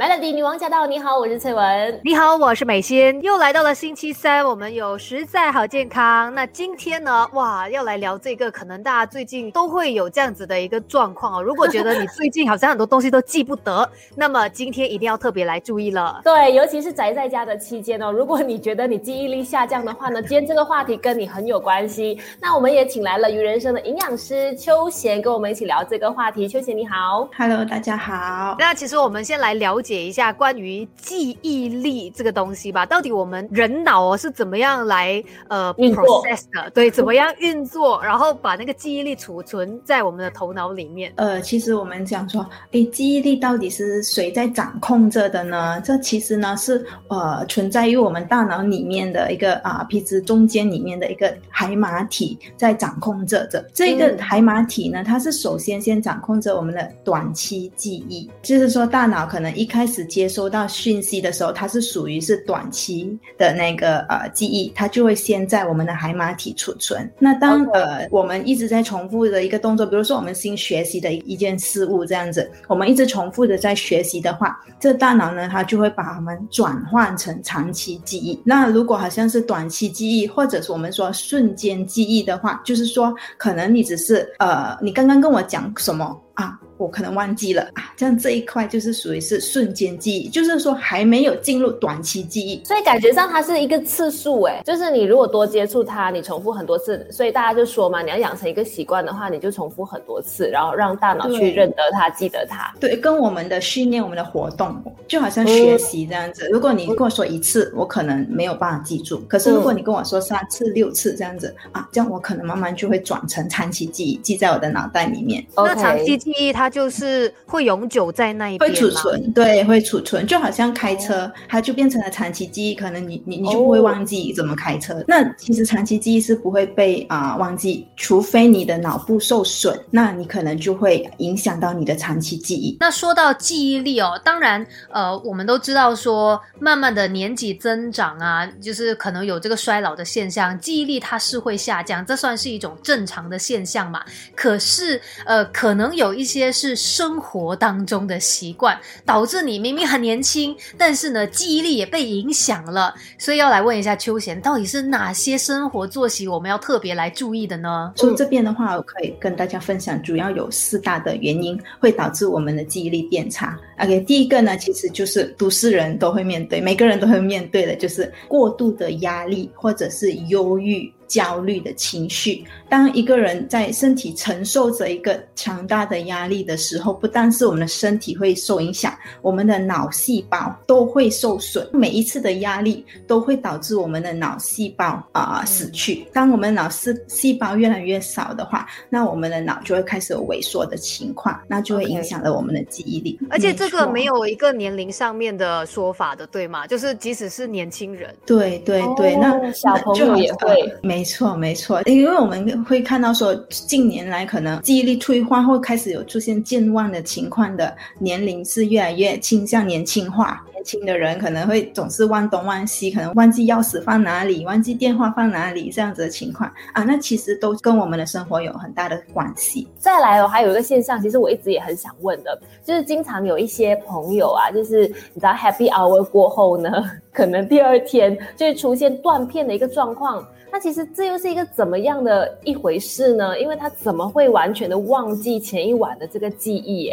Melody 女王驾到！你好，我是翠文。你好，我是美心。又来到了星期三，我们有实在好健康。那今天呢，哇，要来聊这个，可能大家最近都会有这样子的一个状况哦。如果觉得你最近好像很多东西都记不得，那么今天一定要特别来注意了。对，尤其是宅在家的期间哦，如果你觉得你记忆力下降的话呢，今天这个话题跟你很有关系。那我们也请来了鱼人生的营养师秋贤，跟我们一起聊这个话题。秋贤你好 ，Hello， 大家好。那其实我们先来了解一下关于记忆力这个东西吧，到底我们人脑是怎么样来process 的，对，怎么样运作，然后把那个记忆力储存在我们的头脑里面。其实我们讲说，记忆力到底是谁在掌控着的呢？这其实呢是存在于我们大脑里面的一个皮质中间里面的一个海马体在掌控着的。这个海马体呢，它是首先掌控着我们的短期记忆，就是说大脑可能一开始接收到讯息的时候，它是属于是短期的那个记忆，它就会先在我们的海马体储存。那当我们一直在重复的一个动作，比如说我们新学习的一件事物这样子，我们一直重复的在学习的话，这大脑呢它就会把我们转换成长期记忆。那如果好像是短期记忆，或者是我们说瞬间记忆的话，就是说可能你只是你刚刚跟我讲什么啊，我可能忘记了啊，这样这一块就是属于是瞬间记忆，就是说还没有进入短期记忆。所以感觉上它是一个次数，就是你如果多接触它，你重复很多次，所以大家就说嘛，你要养成一个习惯的话，你就重复很多次，然后让大脑去认得它，记得它。对，跟我们的训练，我们的活动，就好像学习这样子，如果你跟我说一次，我可能没有办法记住，可是如果你跟我说3次6次这样子啊，这样我可能慢慢就会转成长期记忆，记在我的脑袋里面。那长期记忆它就是会永久在那一边，会储存，对，会储存，就好像开车，它就变成了长期记忆，可能你就不会忘记怎么开车。那其实长期记忆是不会被忘记，除非你的脑部受损，那你可能就会影响到你的长期记忆。那说到记忆力哦，当然我们都知道说，慢慢的年纪增长啊，就是可能有这个衰老的现象，记忆力它是会下降，这算是一种正常的现象嘛。可是可能有一些是生活当中的习惯，导致你明明很年轻，但是呢记忆力也被影响了。所以要来问一下秋贤，到底是哪些生活作息我们要特别来注意的呢？从这边的话，我可以跟大家分享主要有4大的原因会导致我们的记忆力变差。OK， 第一个呢，其实就是都市人都会面对，每个人都会面对的，就是过度的压力或者是忧郁焦虑的情绪。当一个人在身体承受着一个强大的压力的时候，不但是我们的身体会受影响，我们的脑细胞都会受损。每一次的压力都会导致我们的脑细胞死去。当我们脑细胞越来越少的话，那我们的脑就会开始有萎缩的情况，那就会影响了我们的记忆力。而且这个没有一个年龄上面的说法的，对吗？就是即使是年轻人，对对对，那小朋友也会没错没错，因为我们会看到说近年来可能记忆力退化或开始有出现健忘的情况的年龄是越来越倾向年轻化。年轻的人可能会总是忘东忘西，可能忘记钥匙放哪里，忘记电话放哪里，这样子的情况那其实都跟我们的生活有很大的关系。再来还有一个现象，其实我一直也很想问的，就是经常有一些朋友就是你知道 happy hour 过后呢，可能第二天就会出现断片的一个状况。那其实这又是一个怎么样的一回事呢？因为他怎么会完全的忘记前一晚的这个记忆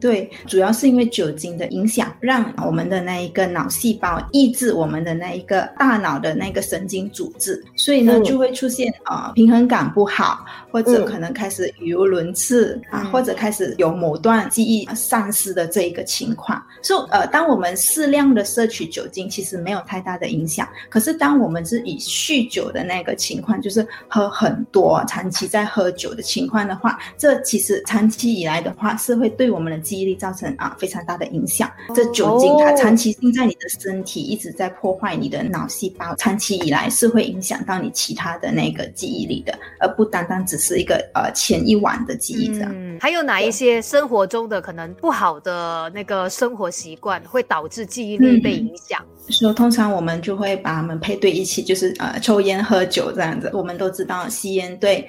对，主要是因为酒精的影响，让我们的那一个脑细胞抑制我们的那一个大脑的那个神经组织，所以呢就会出现平衡感不好，或者可能开始语无伦次或者开始有某段记忆丧失的这一个情况。所以当我们适量的摄取酒精，其实没有太大的影响。可是当我们是以酗酒的那个情况，就是喝很多，长期在喝酒的情况的话，这其实长期以来的话是会对我们的记忆力造成非常大的影响。这酒精它长期性在你的身体一直在破坏你的脑细胞，长期以来是会影响到你其他的那个记忆力的，而不单单只是一个前一晚的记忆这样还有哪一些生活中的可能不好的那个生活习惯会导致记忆力被影响？说通常我们就会把他们配对一起，就是抽烟喝酒这样子。我们都知道吸烟对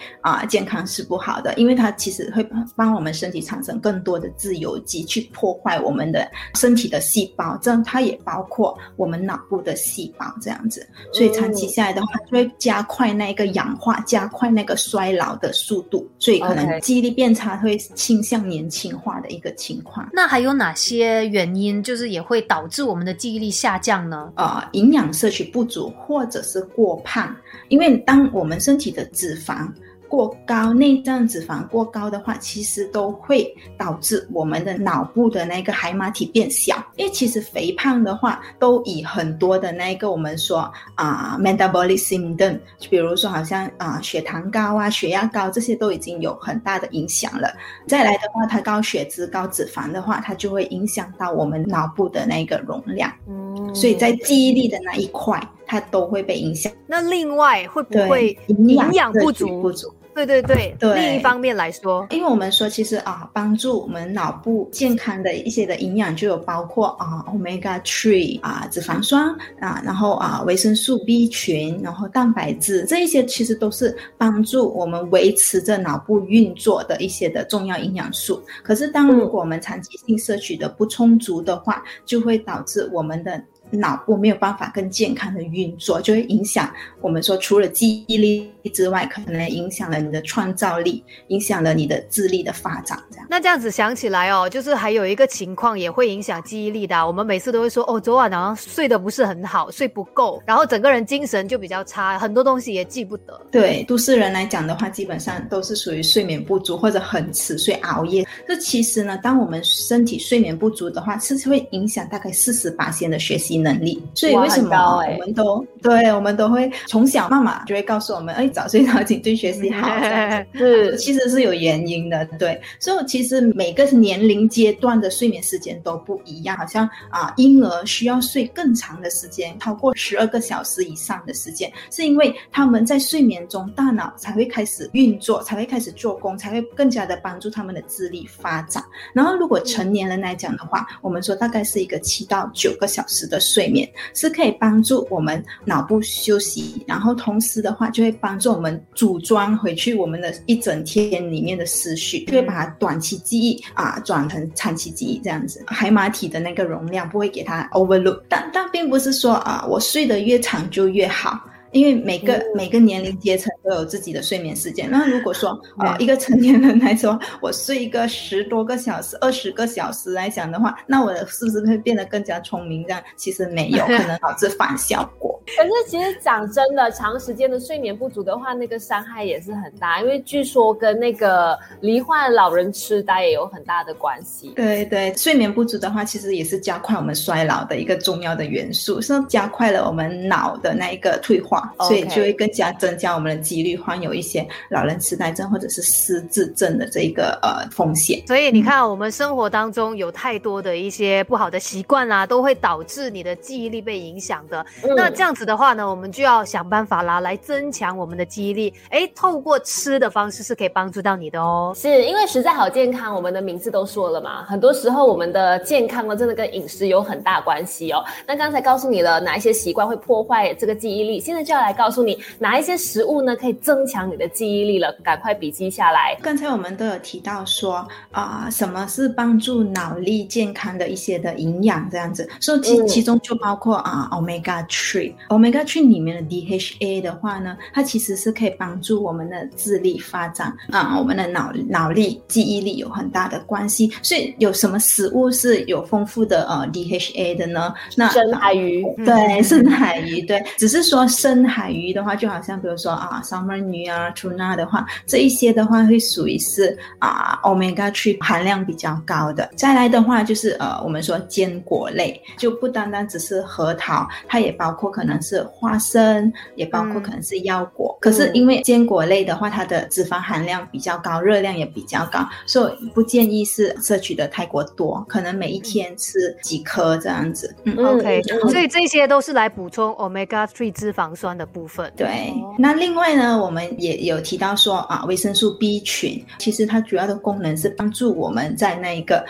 健康是不好的，因为它其实会帮我们身体产生更多的自由基去破坏我们的身体的细胞，这样它也包括我们脑部的细胞这样子。所以长期下来的话就会加快那个氧化，加快那个衰老的速度，所以可能记忆力变差会倾向年轻化的一个情况。那还有哪些原因就是也会导致我们的记忆力下降呢？营养摄取不足或者是过胖，因为当我们身体的脂肪过高，内脏脂肪过高的话，其实都会导致我们的脑部的那个海马体变小。因为其实肥胖的话都以很多的那个我们说metabolic syndrome， 比如说好像血糖高啊血压高，这些都已经有很大的影响了。再来的话它高血脂高脂肪的话，它就会影响到我们脑部的那个容量，所以在记忆力的那一块它都会被影响。那另外会不会营养不足？对对对，另一方面来说，因为我们说其实帮助我们脑部健康的一些的营养就有包括Omega-3 脂肪酸然后维生素 B 群，然后蛋白质，这一些其实都是帮助我们维持着脑部运作的一些的重要营养素。可是当如果我们长期性摄取的不充足的话，就会导致我们的脑部没有办法更健康的运作，就会影响我们说除了记忆力之外，可能影响了你的创造力，影响了你的智力的发展这样。那这样子想起来就是还有一个情况也会影响记忆力的我们每次都会说昨晚好像睡得不是很好，睡不够，然后整个人精神就比较差，很多东西也记不得。对都市人来讲的话，基本上都是属于睡眠不足或者很迟睡熬夜。这其实呢，当我们身体睡眠不足的话，是会影响大概 40% 的学习能力。所以为什么我们都会从小妈妈就会告诉我们早睡早起对学习好是其实是有原因的。对，所以其实每个年龄阶段的睡眠时间都不一样，好像婴儿需要睡更长的时间，超过12个小时以上的时间，是因为他们在睡眠中大脑才会开始运作，才会开始做工，才会更加的帮助他们的智力发展。然后如果成年人来讲的话，我们说大概是一个7到9个小时的睡眠是可以帮助我们脑部休息，然后同时的话就会帮助我们组装回去我们的一整天里面的思绪，就会把它短期记忆转成长期记忆这样子。海马体的那个容量不会给它 overload， 但并不是说我睡得越长就越好，因为每个年龄阶层都有自己的睡眠时间。那如果说一个成年人来说，我睡一个10多个小时、20个小时来讲的话，那我是不是会变得更加聪明？这样其实没有，可能导致反效果。可是其实讲真的，长时间的睡眠不足的话，那个伤害也是很大，因为据说跟那个罹患老人痴呆也有很大的关系。对对，睡眠不足的话，其实也是加快我们衰老的一个重要的元素，是加快了我们脑的那一个退化。所以就会更加增加我们的几率患有一些老人痴呆症或者是失智症的这一个风险。所以你看我们生活当中有太多的一些不好的习惯啦，都会导致你的记忆力被影响的。那这样子的话呢，我们就要想办法啦，来增强我们的记忆力。透过吃的方式是可以帮助到你的是因为实在好健康，我们的名字都说了嘛，很多时候我们的健康真的跟饮食有很大关系那刚才告诉你了哪一些习惯会破坏这个记忆力，现在就要来告诉你哪一些食物呢可以增强你的记忆力了，赶快笔记下来。刚才我们都有提到说什么是帮助脑力健康的一些的营养这样子，所以其中就包括Omega-3。 Omega-3 里面的 DHA 的话呢，它其实是可以帮助我们的智力发展我们的脑力记忆力有很大的关系。所以有什么食物是有丰富的DHA 的呢？那深海鱼对深海鱼对，只是说深海鱼的话，就好像比如说三文鱼tuna 的话，这一些的话会属于是Omega-3 含量比较高的。再来的话就是我们说坚果类，就不单单只是核桃，它也包括可能能是花生，也包括可能是腰果。可是因为坚果类的话，它的脂肪含量比较高，热量也比较高，所以不建议是摄取的太过多，可能每一天吃几颗这样子。OK， 所以这些都是来补充 Omega-3 脂肪酸的部分。对，那另外呢，我们也有提到说维生素 B 群，其实它主要的功能是帮助我们在那一个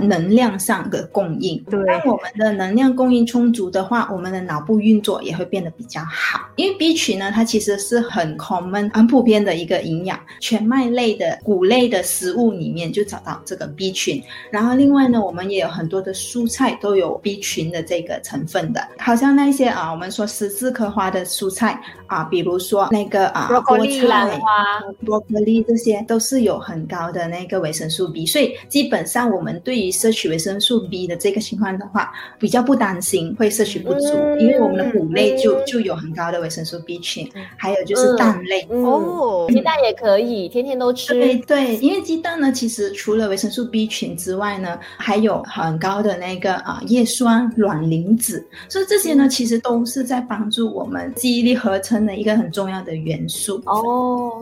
能量上的供应。对，当我们的能量供应充足的话，我们的脑部运作也会变得比较好。因为 B 群呢，它其实是很 common 很普遍的一个营养，全麦类的谷类的食物里面就找到这个 B 群。然后另外呢，我们也有很多的蔬菜都有 B 群的这个成分的，好像那些我们说14颗花的蔬菜比如说那个broccoli、兰花、broccoli， 这些都是有很高的那个维生素 B， 所以基本上我们对于摄取维生素 B 的这个情况的话，比较不担心会摄取不足，因为我们的谷类就有很高的维生素 B 群，还有就是蛋类鸡蛋也可以天天都吃。 对，因为鸡蛋呢，其实除了维生素 B 群之外呢，还有很高的那个叶酸、卵磷脂，所以这些呢其实都是在帮助我们记忆力合成的一个很重要的元素。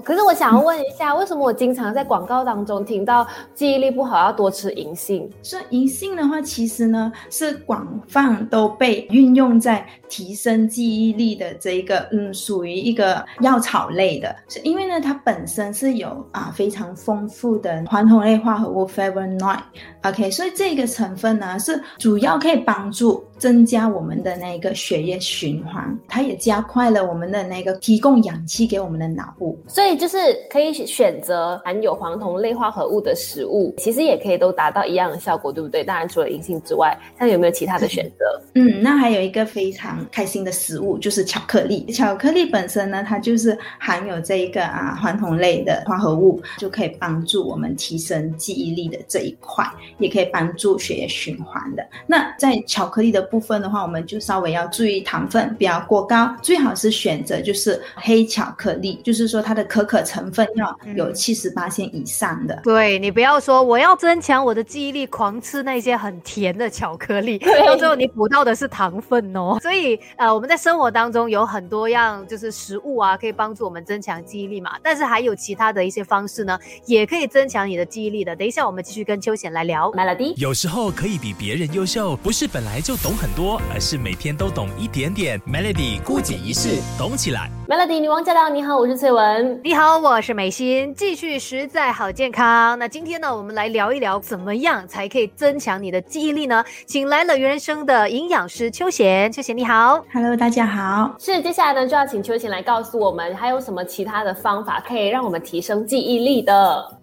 可是我想要问一下，为什么我经常在广告当中听到记忆力不好要多吃银杏？所以银杏的话，其实呢是广泛都被运用在提升记忆力的这一个属于一个药草类的，因为呢它本身是有非常丰富的黄酮类化合物 flavonoid。 OK， 所以这个成分呢是主要可以帮助增加我们的那个血液循环，它也加快了我们的那个提供氧气给我们的脑部。所以就是可以选择含有黄酮类化合物的食物，其实也可以都达到一样的效果，对不对？当然除了银杏之外，像有没有其他的选择？那还有一个非常开心的食物就是巧克力。巧克力本身呢，它就是含有这一个黄酮类的化合物，就可以帮助我们提升记忆力的这一块，也可以帮助血液循环的。那在巧克力的部分的话，我们就稍微要注意糖分不要过高，最好是选择就是黑巧克力，就是说它的可可成分要有 78% 以上的。对，你不要说我要增强我的记忆力，狂吃那些很甜的巧克力，到最后你补到的是糖分哦。所以我们在生活当中有很多样就是食物可以帮助我们增强记忆力嘛，但是还有其他的一些方式呢，也可以增强你的记忆力的。等一下我们继续跟秋贤来聊 Melody。 有时候可以比别人优秀，不是本来就懂很多，而是每天都懂一点点。 Melody 姑姐一世懂起来。 Melody 女王驾到，你好，我是翠文。你好，我是美心。继续实在好健康。那今天呢，我们来聊一聊怎么样才可以增强你的记忆力呢？请来了原生的营养师秋贤。秋贤你好。 Hello， 大家好。是，接下来呢就要请秋贤来告诉我们还有什么其他的方法可以让我们提升记忆力的。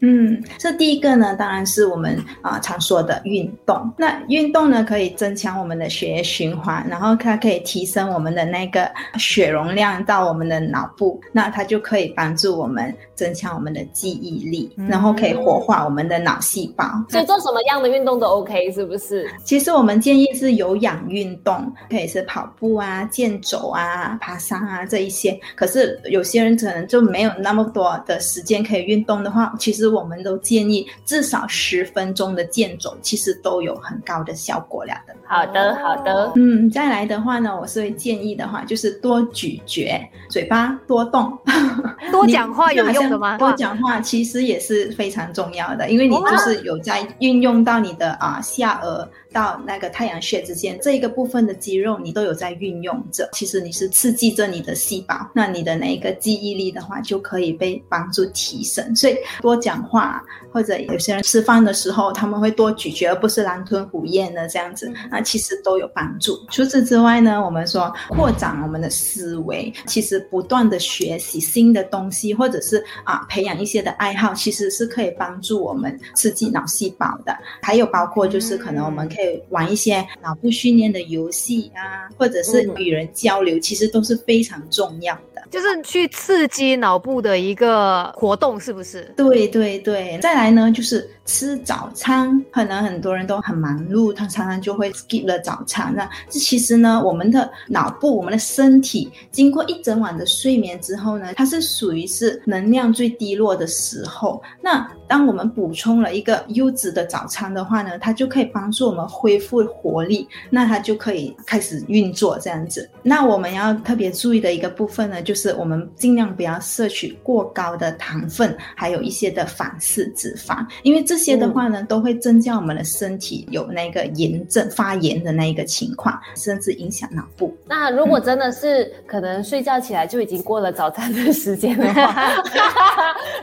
这第一个呢当然是我们常说的运动。那运动呢可以增强我们的血液循环，然后它可以提升我们的那个血容量到我们的脑部，那它就可以帮助我们增强我们的记忆力，然后可以活化我们的脑细胞。所以做什么样的运动都 OK 是不是？其实我们建议是有氧运动，可以是跑步健走爬山这一些。可是有些人可能就没有那么多的时间可以运动的话，其实我们都建议至少10分钟的健走，其实都有很高的效果了的。好的好的。再来的话呢，我是会建议的话就是多咀嚼，嘴巴多动。多讲话有用的吗？多讲话其实也是非常重要的，因为你就是有在运用到你的下颚到那个太阳穴之间这一个部分的肌肉，你都有在运用着，其实你是刺激着你的细胞，那你的那个记忆力的话就可以被帮助提升。所以多讲话，或者有些人吃饭的时候他们会多咀嚼，而不是狼吞虎咽的这样子，那其实都有帮助。除此之外呢，我们说扩展我们的思维，其实不断的学习新的东西，或者是培养一些的爱好，其实是可以帮助我们刺激脑细胞的。还有包括就是可能我们可以玩一些脑部训练的游戏或者是与人交流，其实都是非常重要的，就是去刺激脑部的一个活动，是不是？对对对。再来呢就是吃早餐，可能很多人都很忙碌，他常常就会 skip 了早餐。那其实呢，我们的脑部我们的身体经过一整晚的睡眠之后呢，它是属于是能量最低落的时候，那当我们补充了一个优质的早餐的话呢，它就可以帮助我们恢复活力，那它就可以开始运作这样子。那我们要特别注意的一个部分呢，就是我们尽量不要摄取过高的糖分，还有一些的反式脂肪，因为这些的话呢，都会增加我们的身体有那个炎症发炎的那一个情况，甚至影响脑部。那如果真的是可能睡觉起来就已经过了早餐的时间的话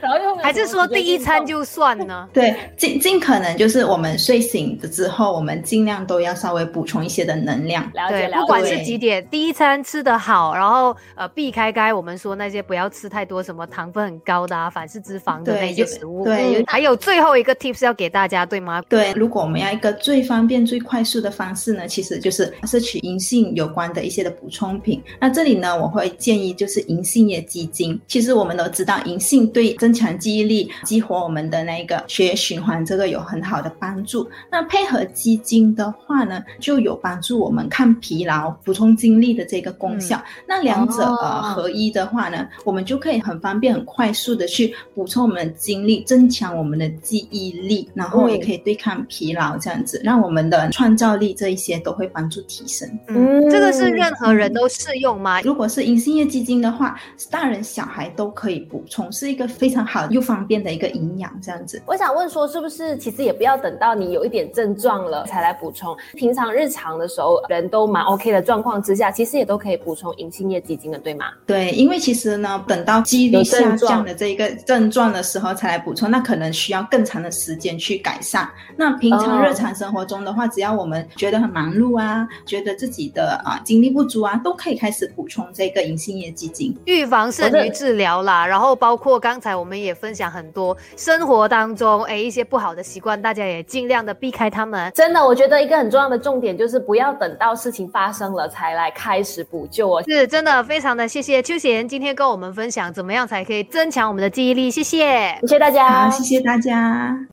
然后又还是说第一餐就算呢？对，尽可能就是我们睡醒之后，我们尽量都要稍微补充一些的能量。了解，不管是几点，第一餐吃得好，然后避开我们说那些不要吃太多什么糖分很高的啊、反式脂肪的那些食物。对，还有最后一个 tips 要给大家，对吗？对，如果我们要一个最方便、最快速的方式呢，其实就是摄取银杏有关的一些的补充品。那这里呢，我会建议就是银杏叶鸡精。其实我们都知道，银杏对增强记忆力、激活我们的那个血液循环，这个有很好的帮助。那配合鸡精的话呢，就有帮助我们抗疲劳、补充精力的这个功效。那两者合一的话呢，我们就可以很方便、很快速的去补充我们的精力，增强我们的记忆力，然后也可以对抗疲劳，这样子让我们的创造力这一些都会帮助提升。这个是任何人都适用吗？如果是银杏叶鸡精的话，大人小孩都可以补充，是一个非常好又方便的一个营养，这样子。我想问说，是不是其实也不要等到你有一点症状了才来补充，平常日常的时候人都蛮 OK 的状况之下，其实也都可以补充银杏叶鸡精的，对吗？对，因为其实呢，等到记忆力下降的这一个症状的时候才来补充，那可能需要更长的时间去改善。那平常日常生活中的话，只要我们觉得很忙碌啊，觉得自己的精力不足啊，都可以开始补充这个银杏叶鸡精。预防胜于治疗啦，然后包括刚才我们也分享很多生活当中一些不好的习惯，大家也尽量的避开他们。真的，我觉得一个很重要的重点就是不要等到事情发生了才来开始补救哦。是，真的非常的谢谢邱贤今天跟我们分享怎么样才可以增强我们的记忆力，谢谢，谢谢大家，好，谢谢大家。